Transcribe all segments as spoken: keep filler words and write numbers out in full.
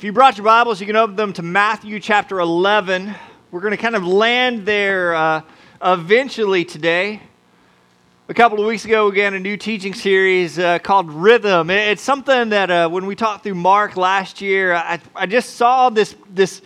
If you brought your Bibles, you can open them to Matthew chapter eleven. We're going to kind of land there uh, eventually today. A couple of weeks ago, we began a new teaching series uh, called Rhythm. It's something that uh, when we talked through Mark last year, I, I just saw this, this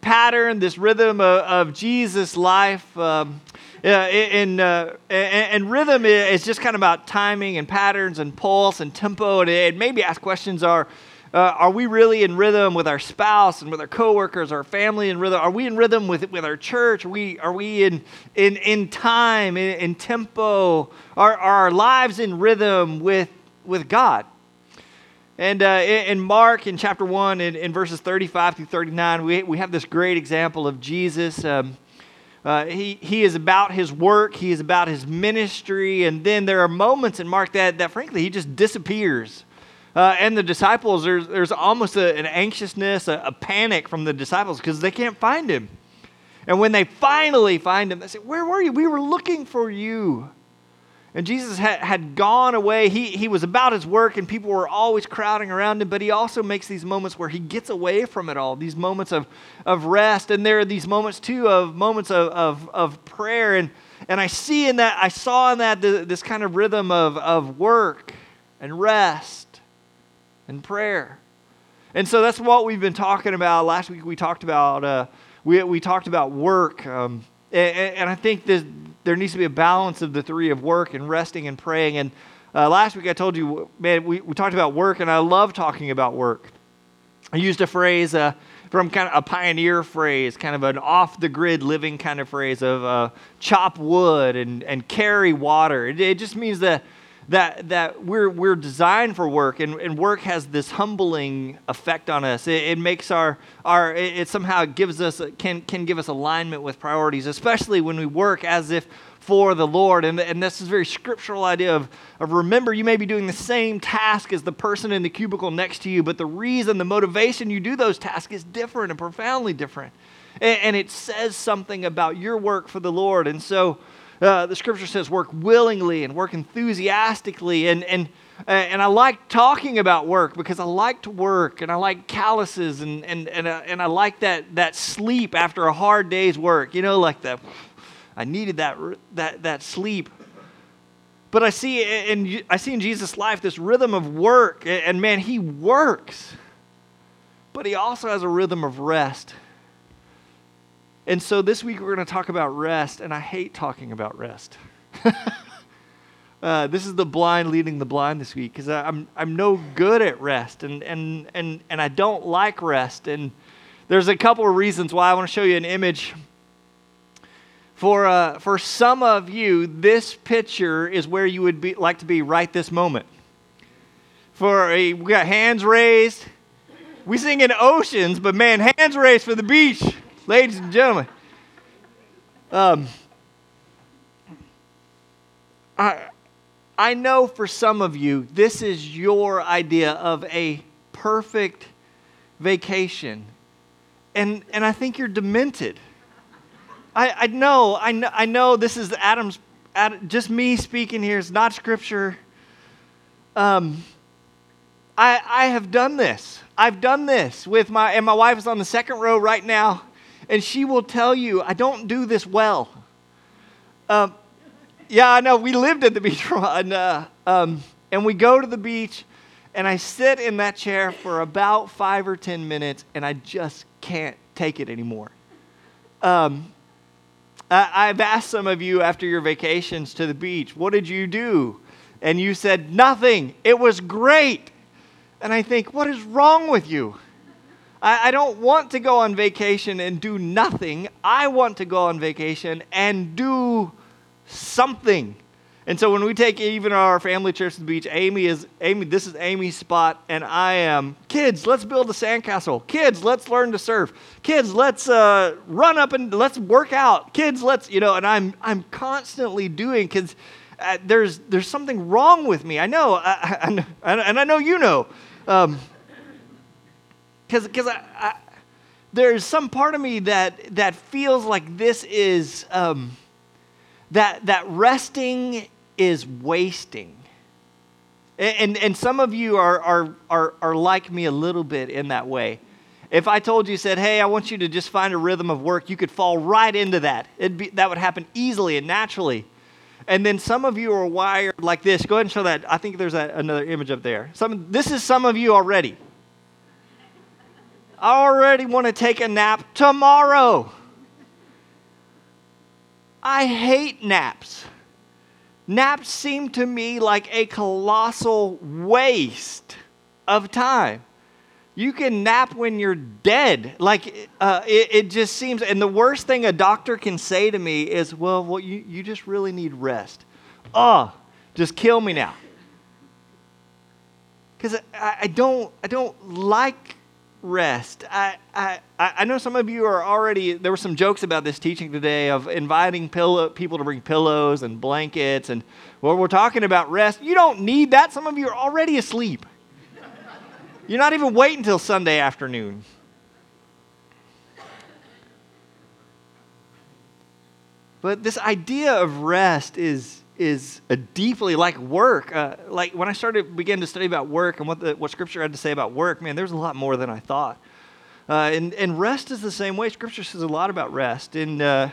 pattern, this rhythm of, of Jesus' life. Um, and, uh, and rhythm is just kind of about timing and patterns and pulse and tempo. And it made me ask questions are, Uh, are we really in rhythm with our spouse and with our coworkers, our family in rhythm? Are we in rhythm with with our church? Are we, are we in, in in time, in, in tempo? Are, are our lives in rhythm with with God? And uh, in Mark, in chapter one, in, in verses thirty-five through thirty-nine, we, we have this great example of Jesus. Um, uh, he, he is about his work. He is about his ministry. And then there are moments in Mark that, that frankly, he just disappears. Uh, and the disciples, there's, there's almost a, an anxiousness, a, a panic from the disciples because they can't find him. And when they finally find him, they say, "Where were you? We were looking for you." And Jesus had, had gone away. He, he was about his work and people were always crowding around him. But he also makes these moments where he gets away from it all, these moments of, of rest. And there are these moments too of moments of, of, of prayer. And, and I see in that, I saw in that the, this kind of rhythm of, of work and rest and prayer. And so that's what we've been talking about. Last week we talked about uh, we we talked about work, um, and, and I think this, there needs to be a balance of the three of work and resting and praying. And uh, last week I told you, man, we, we talked about work, and I love talking about work. I used a phrase uh, from kind of a pioneer phrase, kind of an off-the-grid living kind of phrase of uh, chop wood and and carry water. It, it just means that. That that we're we're designed for work, and, and work has this humbling effect on us. It, it makes our our it, it somehow gives us can can give us alignment with priorities, especially when we work as if for the Lord. And and this is a very scriptural idea of of remember you may be doing the same task as the person in the cubicle next to you, but the reason, the motivation you do those tasks is different and profoundly different, and, and it says something about your work for the Lord. And so. Uh, the scripture says work willingly and work enthusiastically. And and and I like talking about work because I like to work, and I like calluses, and and and, uh, and I like that that sleep after a hard day's work. You know, like the I needed that that that sleep. But I see and I see in Jesus' life this rhythm of work, and man, he works, but he also has a rhythm of rest. And so this week we're going to talk about rest, and I hate talking about rest. uh, this is the blind leading the blind this week because I'm I'm no good at rest, and and and and I don't like rest. And there's a couple of reasons why. I want to show you an image. For uh, for some of you, this picture is where you would be like to be right this moment. For a, we got hands raised. We sing in Oceans, but man, hands raised for the beach. Ladies and gentlemen, um, I, I know for some of you, this is your idea of a perfect vacation, and and I think you're demented. I, I know, I know, I know this is Adam's, Adam, just me speaking here, it's not scripture. Um, I I have done this. I've done this with my, and my wife is on the second row right now. And she will tell you, I don't do this well. Um, yeah, I know. We lived at the beach, for, uh, um, and we go to the beach, and I sit in that chair for about five or ten minutes, and I just can't take it anymore. Um, I, I've asked some of you after your vacations to the beach, what did you do? And you said, nothing. It was great. And I think, what is wrong with you? I don't want to go on vacation and do nothing. I want to go on vacation and do something. And so when we take even our family trips to the beach, Amy is Amy. This is Amy's spot, and I am. Kids, let's build a sandcastle. Kids, let's learn to surf. Kids, let's uh, run up and let's work out. Kids, let's you know. And I'm I'm constantly doing because uh, there's there's something wrong with me. I know, I, I, I, and I know you know. Um, Because because I, I, there's some part of me that that feels like this is, um, that that resting is wasting. And and, and some of you are, are, are, are like me a little bit in that way. If I told you, said, hey, I want you to just find a rhythm of work, you could fall right into that. It'd be, that would happen easily and naturally. And then some of you are wired like this. Go ahead and show that. I think there's a, another image up there. Some, this is some of you already. I already want to take a nap tomorrow. I hate naps. Naps seem to me like a colossal waste of time. You can nap when you're dead. Like, uh, it, it just seems, and the worst thing a doctor can say to me is, well, well you, you just really need rest. Oh, just kill me now. Because I, I don't, I don't like rest. I, I, I know some of you are already, there were some jokes about this teaching today of inviting pillow, people to bring pillows and blankets, and well, we're talking about rest. You don't need that. Some of you are already asleep. You're not even waiting until Sunday afternoon. But this idea of rest is is a deeply like work. Uh, like when I started began to study about work and what the, what Scripture had to say about work, man, there's a lot more than I thought. Uh, and and rest is the same way. Scripture says a lot about rest, and uh,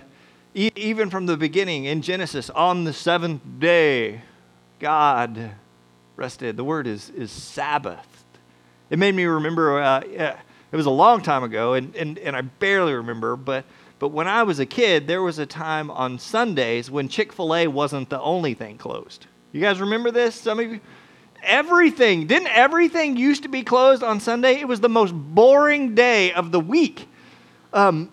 e- even from the beginning in Genesis, on the seventh day, God rested. The word is is Sabbath. It made me remember, uh, it was a long time ago, and, and, and I barely remember, but but when I was a kid, there was a time on Sundays when Chick-fil-A wasn't the only thing closed. You guys remember this? Some of you? Everything. Didn't everything used to be closed on Sunday? It was the most boring day of the week. Um,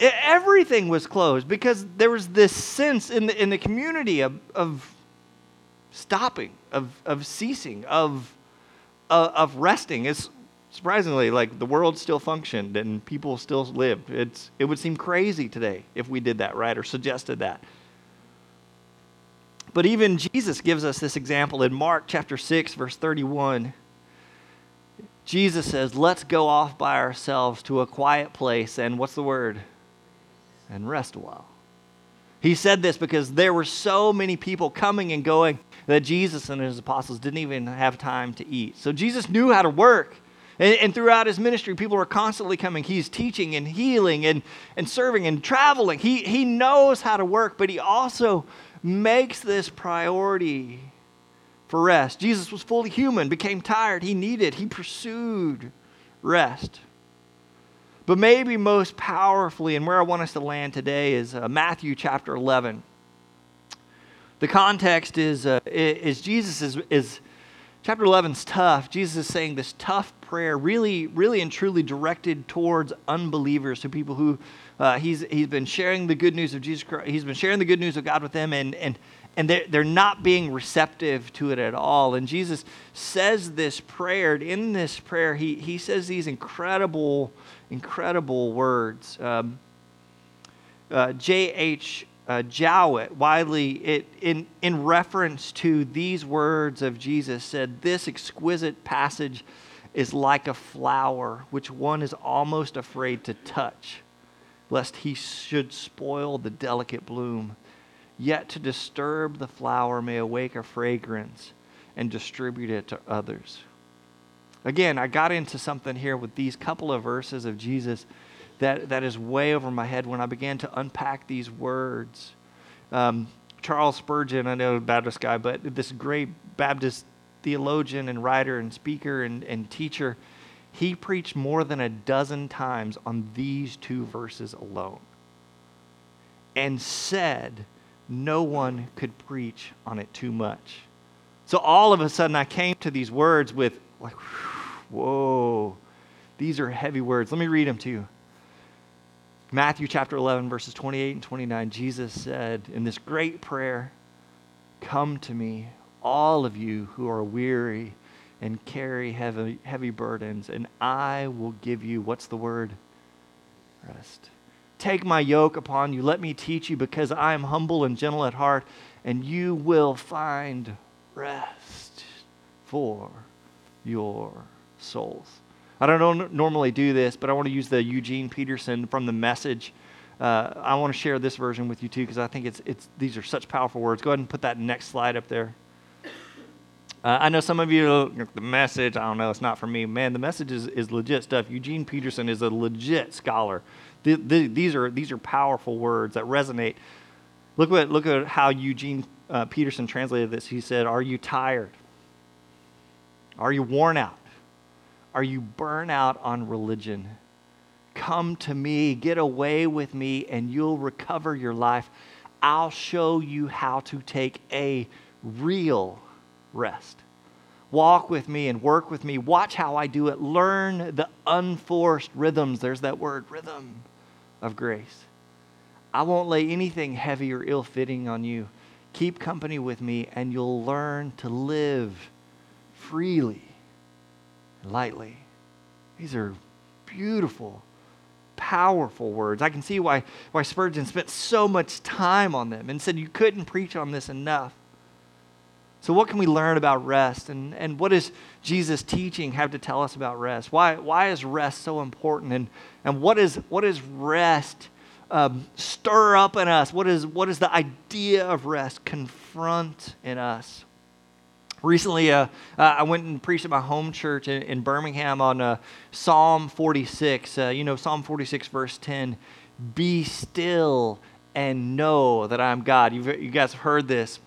it, everything was closed because there was this sense in the in the community of, of stopping, of of ceasing, of... Uh, of resting. It's surprisingly like the world still functioned and people still lived. It's it would seem crazy today if we did that, right, or suggested that. But even Jesus gives us this example in Mark chapter six, verse thirty-one. Jesus says, "Let's go off by ourselves to a quiet place and what's the word? And rest a while." He said this because there were so many people coming and going that Jesus and his apostles didn't even have time to eat. So Jesus knew how to work. And, and throughout his ministry, people are constantly coming. He's teaching and healing and, and serving and traveling. He, he knows how to work, but he also makes this priority for rest. Jesus was fully human, became tired. He needed, he pursued rest. But maybe most powerfully, and where I want us to land today is uh, Matthew chapter eleven. The context is uh, is Jesus is, is chapter eleven's tough. Jesus is saying this tough prayer, really, really and truly directed towards unbelievers, to people who uh, he's he's been sharing the good news of Jesus Christ. He's been sharing the good news of God with them, and and and they're, they're not being receptive to it at all. And Jesus says this prayer. And in this prayer, he he says these incredible, incredible words. Um, uh, J H Uh, Jowett, widely it, in, in reference to these words of Jesus, said, "This exquisite passage is like a flower which one is almost afraid to touch, lest he should spoil the delicate bloom. Yet to disturb the flower may awake a fragrance and distribute it to others." Again, I got into something here with these couple of verses of Jesus That that is way over my head when I began to unpack these words. Um, Charles Spurgeon, I know a Baptist guy, but this great Baptist theologian and writer and speaker and, and teacher, he preached more than a dozen times on these two verses alone and said no one could preach on it too much. So all of a sudden I came to these words with like, whoa, these are heavy words. Let me read them to you. Matthew chapter eleven, verses twenty-eight and twenty-nine, Jesus said in this great prayer, "Come to me, all of you who are weary and carry heavy, heavy burdens, and I will give you," what's the word? Rest. "Take my yoke upon you. Let me teach you, because I am humble and gentle at heart, and you will find rest for your souls." I don't normally do this, but I want to use the Eugene Peterson from The Message. Uh, I want to share this version with you too, because I think it's it's these are such powerful words. Go ahead and put that next slide up there. Uh, I know some of you, the message, I don't know, it's not for me. Man, the message is, is legit stuff. Eugene Peterson is a legit scholar. The, the, these are these are powerful words that resonate. Look at, look at how Eugene uh, Peterson translated this. He said, are you tired? Are you worn out? Are you burnt out on religion? Come to me, get away with me, and you'll recover your life. I'll show you how to take a real rest. Walk with me and work with me. Watch how I do it. Learn the unforced rhythms. There's that word, rhythm of grace. I won't lay anything heavy or ill-fitting on you. Keep company with me and you'll learn to live freely and lightly. These are beautiful, powerful words. I can see why, why Spurgeon spent so much time on them and said you couldn't preach on this enough. So what can we learn about rest? And, and what does Jesus' teaching have to tell us about rest? Why, why is rest so important? And, and what is, what is rest um, stir up in us? What is, what is the idea of rest confront in us? Recently, uh, uh, I went and preached at my home church in, in Birmingham on uh, Psalm forty-six. Uh, you know, Psalm forty-six, verse ten, be still and know that I'm God. You've, you guys have heard this.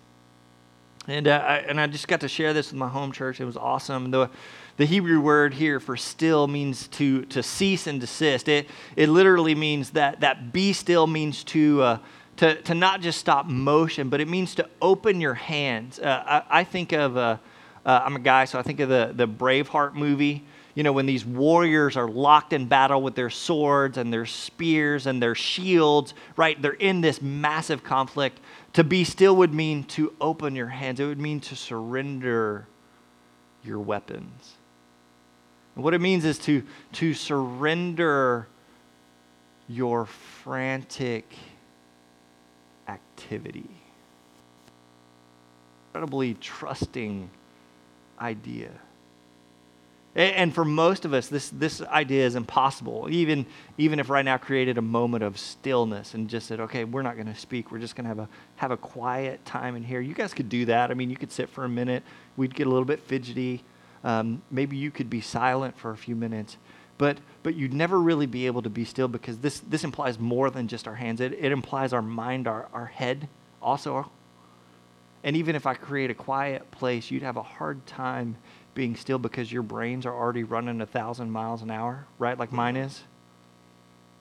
And uh, I, and I just got to share this with my home church. It was awesome. The, the Hebrew word here for still means to to cease and desist. It it literally means that that be still means to uh, to to not just stop motion, but it means to open your hands. Uh, I, I think of uh, uh, I'm a guy, so I think of the the Braveheart movie. You know, when these warriors are locked in battle with their swords and their spears and their shields, right? They're in this massive conflict. To be still would mean to open your hands. It would mean to surrender your weapons. And what it means is to, to surrender your frantic activity. Incredibly trusting idea. And for most of us, this, this idea is impossible. Even, even if right now created a moment of stillness and just said, okay, we're not going to speak. We're just going to have a have a quiet time in here. You guys could do that. I mean, you could sit for a minute. We'd get a little bit fidgety. Um, maybe you could be silent for a few minutes. But but you'd never really be able to be still because this, this implies more than just our hands. It, it implies our mind, our, our head also. And even if I create a quiet place, you'd have a hard time being still because your brains are already running a thousand miles an hour, right? Like mine is.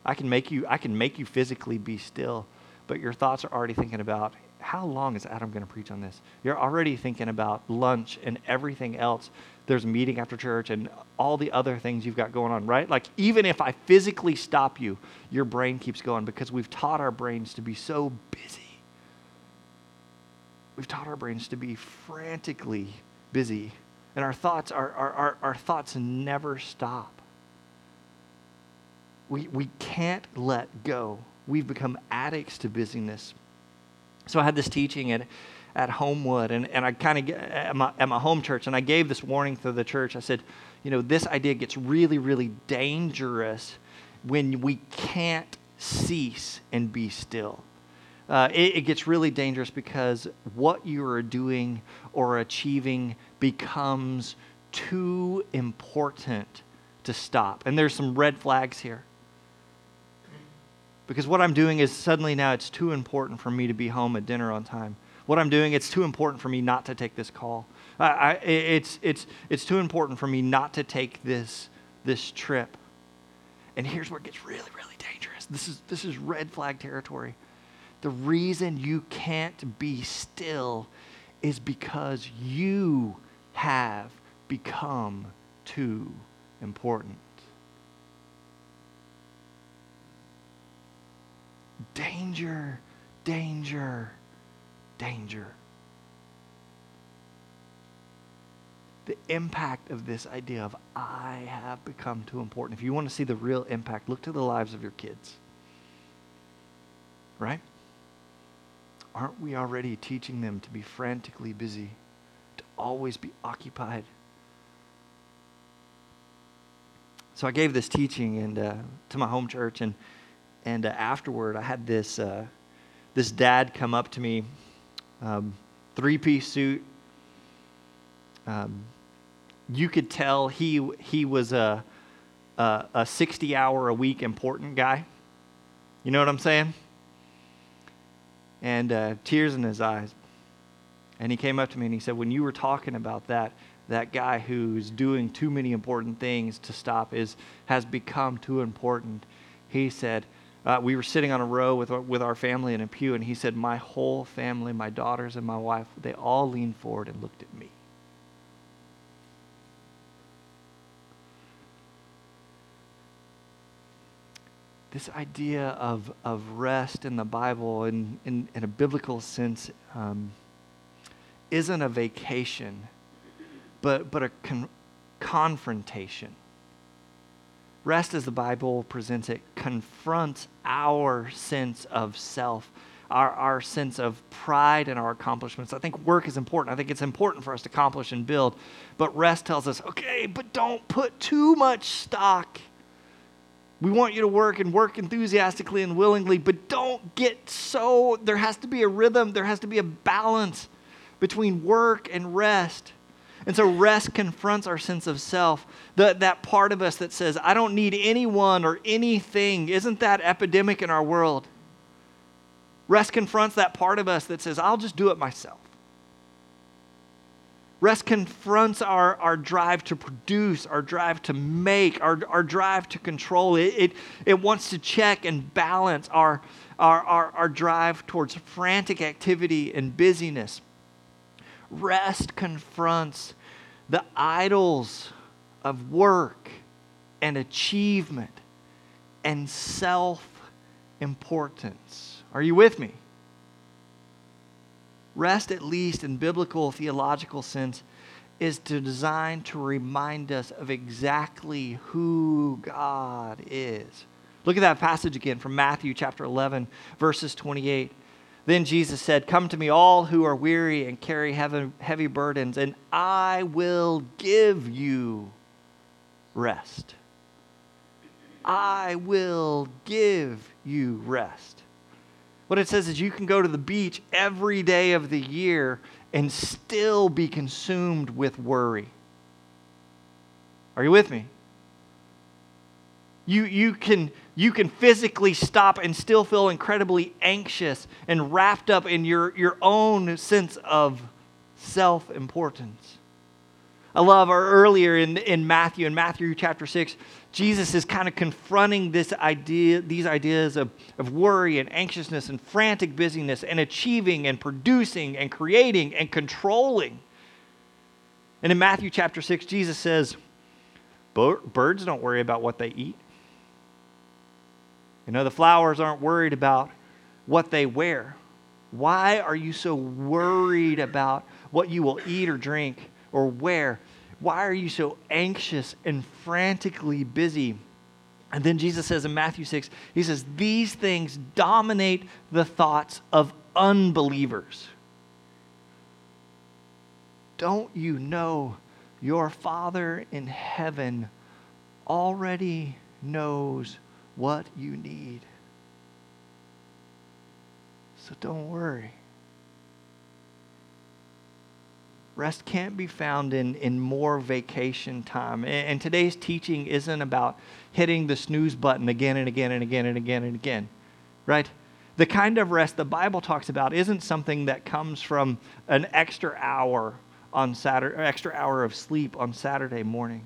I can make you, I can make you physically be still, but your thoughts are already thinking about how long is Adam going to preach on this? You're already thinking about lunch and everything else. There's a meeting after church and all the other things you've got going on, right? Like even if I physically stop you, your brain keeps going because we've taught our brains to be so busy. We've taught our brains to be frantically busy. And our thoughts, our, our, our, our thoughts never stop. We, we can't let go. We've become addicts to busyness. So I had this teaching at, at Homewood and, and I kind of at my, at my home church, and I gave this warning to the church. I said, you know, this idea gets really, really dangerous when we can't cease and be still. Uh, it, it gets really dangerous because what you are doing or achieving becomes too important to stop. And there's some red flags here. Because what I'm doing is suddenly now it's too important for me to be home at dinner on time. What I'm doing, it's too important for me not to take this call. I, I, it's, it's, it's too important for me not to take this, this trip. And here's where it gets really, really dangerous. This is, this is red flag territory. The reason you can't be still is because you have become too important. Danger, danger, danger. The impact of this idea of I have become too important. If you want to see the real impact, look to the lives of your kids. Right? Aren't we already teaching them to be frantically busy, to always be occupied? So I gave this teaching and uh, to my home church, and and uh, afterward I had this uh, this dad come up to me, um, three-piece suit, Um, you could tell he he was a a sixty-hour-a-week important guy. You know what I'm saying? And uh, tears in his eyes. And he came up to me and he said, when you were talking about that, that guy who's doing too many important things to stop is has become too important. He said, uh, we were sitting on a row with our, with our family in a pew, and he said, my whole family, my daughters and my wife, they all leaned forward and looked at me. This idea of of rest in the Bible, in, in, in a biblical sense, um, isn't a vacation, but, but a con- confrontation. Rest, as the Bible presents it, confronts our sense of self, our, our sense of pride in our accomplishments. I think work is important. I think it's important for us to accomplish and build. But rest tells us, okay, but don't put too much stock. We want you to work and work enthusiastically and willingly, but don't get so, there has to be a rhythm, there has to be a balance between work and rest. And so rest confronts our sense of self, the, that part of us that says, I don't need anyone or anything. Isn't that epidemic in our world? Rest confronts that part of us that says, I'll just do it myself. Rest confronts our, our drive to produce, our drive to make, our, our drive to control. It, it, it wants to check and balance our, our, our, our drive towards frantic activity and busyness. Rest confronts the idols of work and achievement and self-importance. Are you with me? Rest, at least in biblical theological sense, is designed to remind us of exactly who God is. Look at that passage again from Matthew chapter eleven, verses twenty-eight. Then Jesus said, come to me all who are weary and carry heavy, heavy burdens, and I will give you rest. I will give you rest. What it says is you can go to the beach every day of the year and still be consumed with worry. Are you with me? You, you can, you can physically stop and still feel incredibly anxious and wrapped up in your, your own sense of self-importance. I love our earlier in, in Matthew, in Matthew chapter six, Jesus is kind of confronting this idea, these ideas of, of worry and anxiousness and frantic busyness and achieving and producing and creating and controlling. And in Matthew chapter six, Jesus says, birds don't worry about what they eat. You know, the flowers aren't worried about what they wear. Why are you so worried about what you will eat or drink or wear? Why are you so anxious and frantically busy? And then Jesus says in Matthew six, he says, these things dominate the thoughts of unbelievers. Don't you know your Father in heaven already knows what you need? So don't worry. Rest can't be found in, in more vacation time. And, and today's teaching isn't about hitting the snooze button again and again and again and again and again, right? The kind of rest the Bible talks about isn't something that comes from an extra hour on Saturday, or extra hour of sleep on Saturday morning.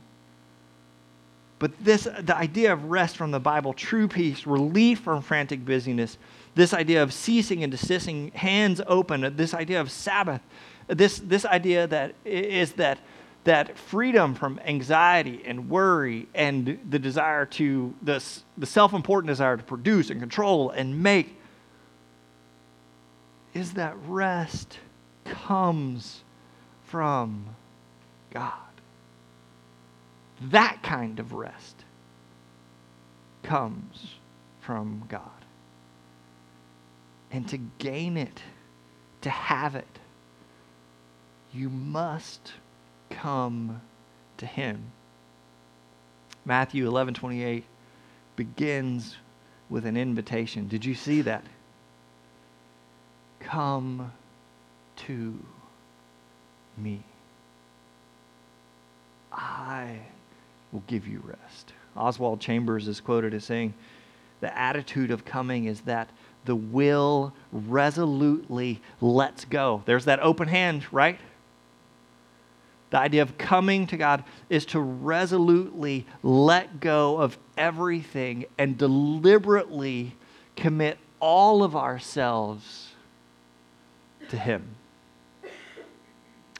But this, the idea of rest from the Bible, true peace, relief from frantic busyness, this idea of ceasing and desisting, hands open, this idea of Sabbath, This this idea that is that that freedom from anxiety and worry and the desire to the the self-important desire to produce and control and make, is that rest comes from God. That kind of rest comes from God. And to gain it, to have it, you must come to him. Matthew eleven twenty-eight begins with an invitation. Did you see that? Come to me. I will give you rest. Oswald Chambers is quoted as saying, the attitude of coming is that the will resolutely lets go. There's that open hand, right? The idea of coming to God is to resolutely let go of everything and deliberately commit all of ourselves to Him.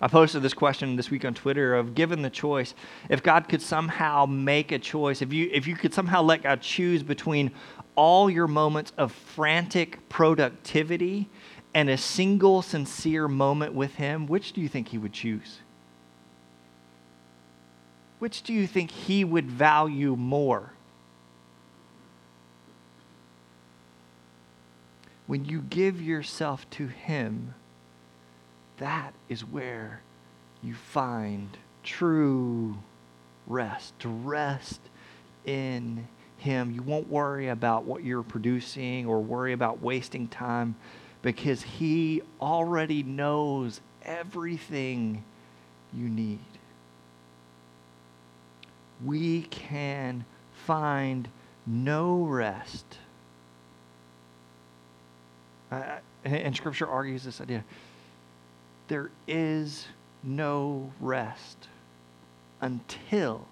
I posted this question this week on Twitter of, given the choice, if God could somehow make a choice, if you if you could somehow let God choose between all your moments of frantic productivity and a single sincere moment with Him, which do you think He would choose? Which do you think He would value more? When you give yourself to Him, that is where you find true rest, to rest in Him. You won't worry about what you're producing or worry about wasting time, because He already knows everything you need. We can find no rest. Uh, and Scripture argues this idea. There is no rest until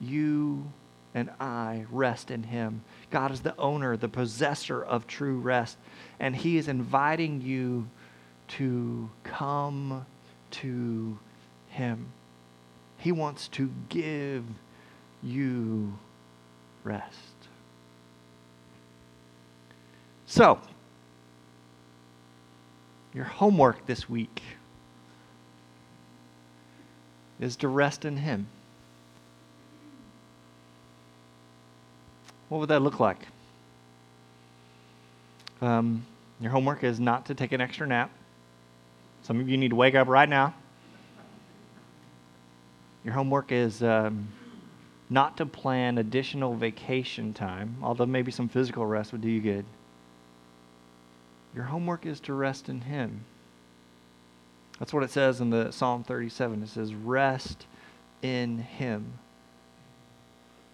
you and I rest in Him. God is the owner, the possessor of true rest, and He is inviting you to come to Him. He wants to give you rest. So, your homework this week is to rest in Him. What would that look like? Um, your homework is not to take an extra nap. Some of you need to wake up right now. Your homework is um, not to plan additional vacation time, although maybe some physical rest would do you good. Your homework is to rest in Him. That's what it says in the Psalm thirty-seven. It says, rest in Him.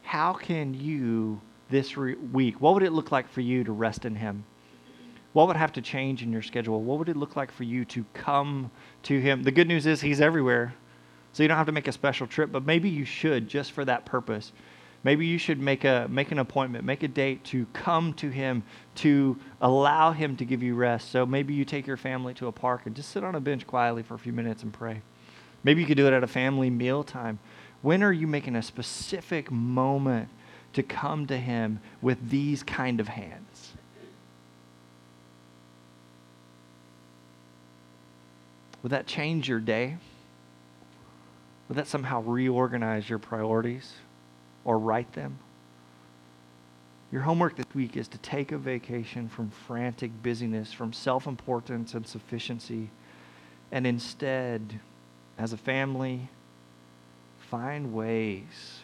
How can you this re- week, what would it look like for you to rest in Him? What would have to change in your schedule? What would it look like for you to come to Him? The good news is He's everywhere, so you don't have to make a special trip, but maybe you should just for that purpose. Maybe you should make a make an appointment, make a date to come to Him, to allow Him to give you rest. So maybe you take your family to a park and just sit on a bench quietly for a few minutes and pray. Maybe you could do it at a family meal time. When are you making a specific moment to come to Him with these kind of hands? Would that change your day? Would that somehow reorganize your priorities? Or write them? Your homework this week is to take a vacation from frantic busyness, from self-importance and sufficiency, and instead, as a family, find ways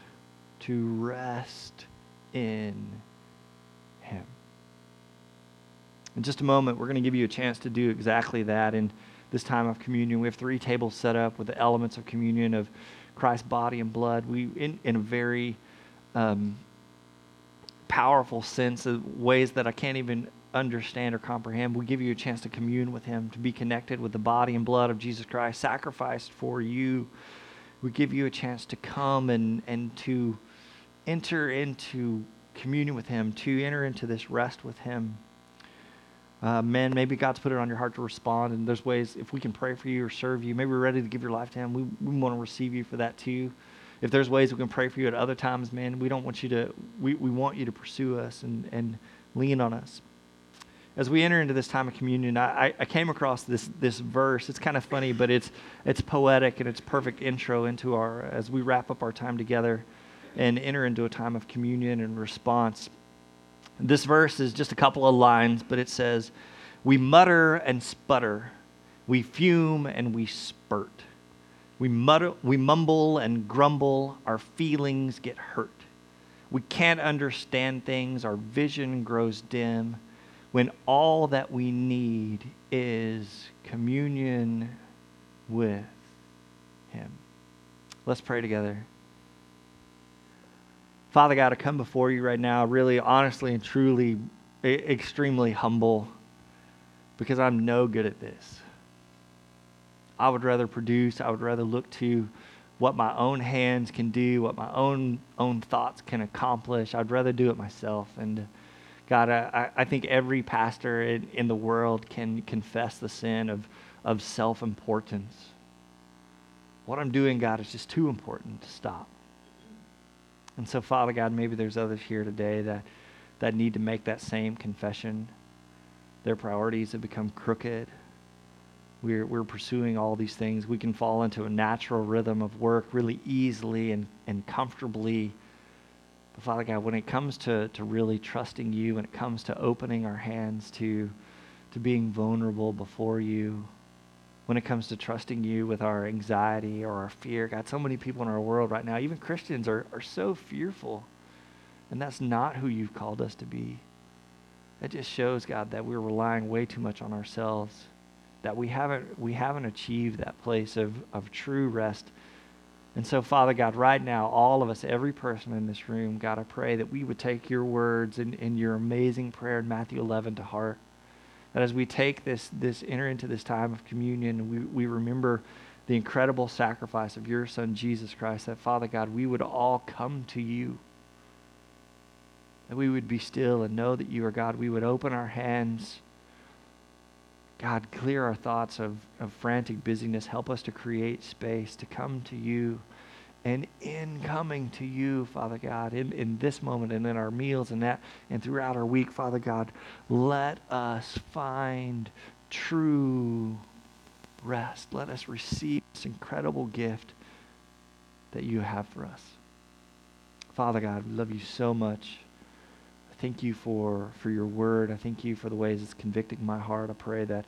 to rest in Him. In just a moment, we're going to give you a chance to do exactly that. In this time of communion, we have three tables set up with the elements of communion of Christ's body and blood. We, in, in a very um, powerful sense of ways that I can't even understand or comprehend, we give you a chance to commune with Him, to be connected with the body and blood of Jesus Christ, sacrificed for you. We give you a chance to come and, and to enter into communion with Him, to enter into this rest with Him. Uh, men, maybe God's put it on your heart to respond, and there's ways, if we can pray for you or serve you, maybe we're ready to give your life to Him, we, we want to receive you for that too. If there's ways we can pray for you at other times, man, we don't want you to, we, we want you to pursue us and, and lean on us. As we enter into this time of communion, I, I came across this this verse. It's kind of funny, but it's it's poetic, and it's perfect intro into our, as we wrap up our time together and enter into a time of communion and response. This verse is just a couple of lines, but it says, we mutter and sputter, we fume and we spurt. We mutter, we mumble and grumble, our feelings get hurt. We can't understand things, our vision grows dim, when all that we need is communion with Him. Let's pray together. Father God, I come before you right now really honestly and truly extremely humble because I'm no good at this. I would rather produce, I would rather look to what my own hands can do, what my own own thoughts can accomplish. I'd rather do it myself. And God, I, I think every pastor in, in the world can confess the sin of, of self-importance. What I'm doing, God, is just too important to stop. And so, Father God, maybe there's others here today that, that need to make that same confession. Their priorities have become crooked. We're, we're pursuing all these things. We can fall into a natural rhythm of work really easily and, and comfortably. But Father God, when it comes to, to really trusting you, when it comes to opening our hands to, to being vulnerable before you, when it comes to trusting you with our anxiety or our fear, God, so many people in our world right now, even Christians, are, are so fearful. And that's not who you've called us to be. It just shows, God, that we're relying way too much on ourselves, that we haven't we haven't achieved that place of, of true rest. And so, Father God, right now, all of us, every person in this room, God, I pray that we would take your words and, and your amazing prayer in Matthew eleven to heart. That as we take this, this enter into this time of communion, we, we remember the incredible sacrifice of your Son, Jesus Christ, that, Father God, we would all come to you, that we would be still and know that you are God. We would open our hands. God, clear our thoughts of, of frantic busyness. Help us to create space to come to you. And in coming to you, Father God, in, in this moment and in our meals and that and throughout our week, Father God, let us find true rest. Let us receive this incredible gift that you have for us. Father God, we love you so much. Thank you for, for your word. I thank you for the ways it's convicting my heart. I pray that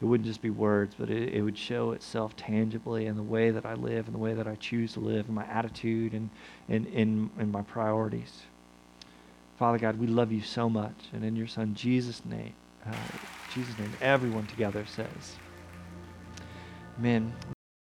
it wouldn't just be words, but it, it would show itself tangibly in the way that I live, in the way that I choose to live, in my attitude and in in, in my priorities. Father God, we love you so much. And in your Son, Jesus' name, uh, Jesus' name, everyone together says, amen.